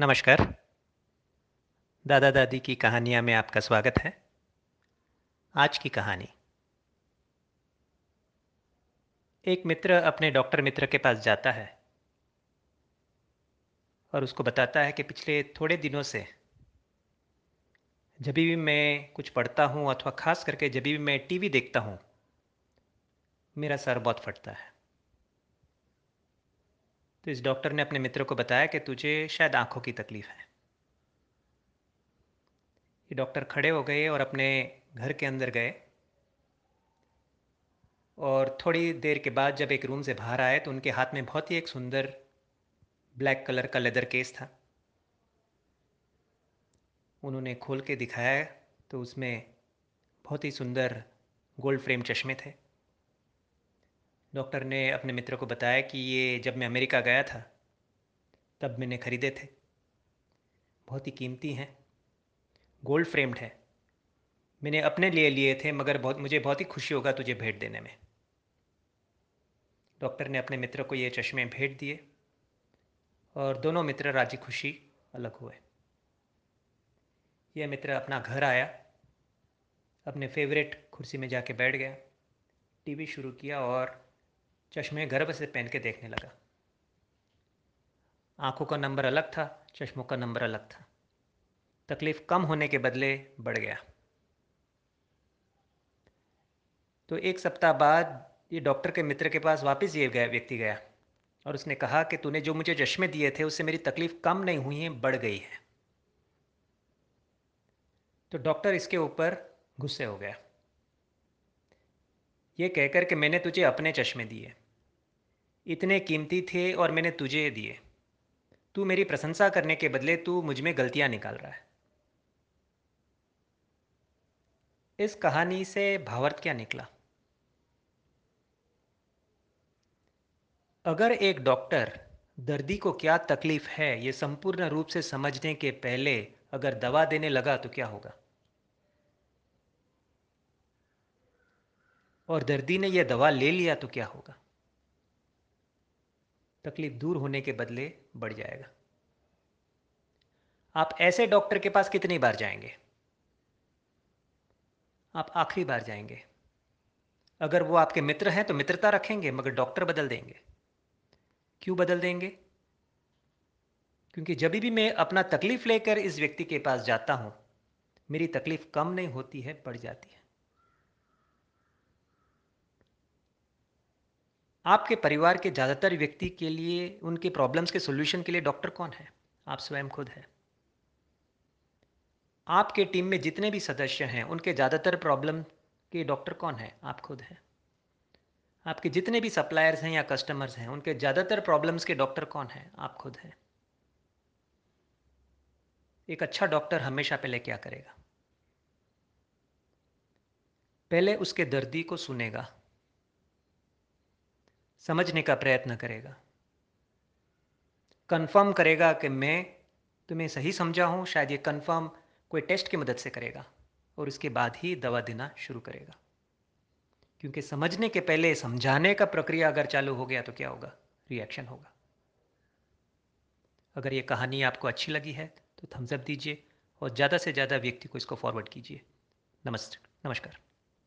नमस्कार। दादा दादी की कहानियाँ में आपका स्वागत है। आज की कहानी, एक मित्र अपने डॉक्टर मित्र के पास जाता है और उसको बताता है कि पिछले थोड़े दिनों से जब भी मैं कुछ पढ़ता हूँ अथवा ख़ास करके जब भी मैं टीवी देखता हूँ, मेरा सर बहुत फटता है। तो इस डॉक्टर ने अपने मित्र को बताया कि तुझे शायद आंखों की तकलीफ है। ये डॉक्टर खड़े हो गए और अपने घर के अंदर गए और थोड़ी देर के बाद जब एक रूम से बाहर आए तो उनके हाथ में बहुत ही एक सुंदर ब्लैक कलर का लेदर केस था। उन्होंने खोल के दिखाया तो उसमें बहुत ही सुंदर गोल्ड फ्रेम चश्मे थे। डॉक्टर ने अपने मित्र को बताया कि ये जब मैं अमेरिका गया था तब मैंने ख़रीदे थे, बहुत ही कीमती हैं, गोल्ड फ्रेम्ड है, मैंने अपने लिए लिए थे, मगर मुझे बहुत ही खुशी होगा तुझे भेंट देने में। डॉक्टर ने अपने मित्र को ये चश्मे भेंट दिए और दोनों मित्र राजी खुशी अलग हुए। यह मित्र अपना घर आया, अपने फेवरेट कुर्सी में जाके बैठ गया, टीवी शुरू किया और चश्मे गर्व से पहन के देखने लगा। आंखों का नंबर अलग था, चश्मों का नंबर अलग था, तकलीफ कम होने के बदले बढ़ गया। तो एक सप्ताह बाद ये डॉक्टर के मित्र के पास वापस ये व्यक्ति गया और उसने कहा कि तूने जो मुझे चश्मे दिए थे उससे मेरी तकलीफ कम नहीं हुई है, बढ़ गई है। तो डॉक्टर इसके ऊपर गुस्से हो गया, ये कहकर कि मैंने तुझे अपने चश्मे दिए, इतने कीमती थे और मैंने तुझे दिए, तू मेरी प्रशंसा करने के बदले तू मुझ में गलतियां निकाल रहा है। इस कहानी से भावार्थ क्या निकला? अगर एक डॉक्टर दर्दी को क्या तकलीफ है ये संपूर्ण रूप से समझने के पहले अगर दवा देने लगा तो क्या होगा? और दर्दी ने यह दवा ले लिया तो क्या होगा? तकलीफ दूर होने के बदले बढ़ जाएगा। आप ऐसे डॉक्टर के पास कितनी बार जाएंगे? आप आखिरी बार जाएंगे। अगर वो आपके मित्र हैं तो मित्रता रखेंगे, मगर डॉक्टर बदल देंगे। क्यों बदल देंगे? क्योंकि जब भी मैं अपना तकलीफ लेकर इस व्यक्ति के पास जाता हूं, मेरी तकलीफ कम नहीं होती है, बढ़ जाती है। आपके परिवार के ज़्यादातर व्यक्ति के लिए उनके प्रॉब्लम्स के सॉल्यूशन के लिए डॉक्टर कौन है? आप स्वयं खुद हैं। आपके टीम में जितने भी सदस्य हैं उनके ज़्यादातर प्रॉब्लम के डॉक्टर कौन है? आप खुद हैं। आपके जितने भी सप्लायर्स हैं या कस्टमर्स हैं उनके ज़्यादातर प्रॉब्लम्स के डॉक्टर कौन है? आप खुद हैं। एक अच्छा डॉक्टर हमेशा पहले क्या करेगा? पहले उसके दर्दी को सुनेगा, समझने का प्रयत्न करेगा, कंफर्म करेगा कि मैं तुम्हें सही समझा हूँ। शायद ये कंफर्म कोई टेस्ट की मदद से करेगा और उसके बाद ही दवा देना शुरू करेगा। क्योंकि समझने के पहले समझाने का प्रक्रिया अगर चालू हो गया तो क्या होगा? रिएक्शन होगा। अगर ये कहानी आपको अच्छी लगी है तो थम्स अप दीजिए और ज़्यादा से ज़्यादा व्यक्ति को इसको फॉरवर्ड कीजिए। नमस्कार।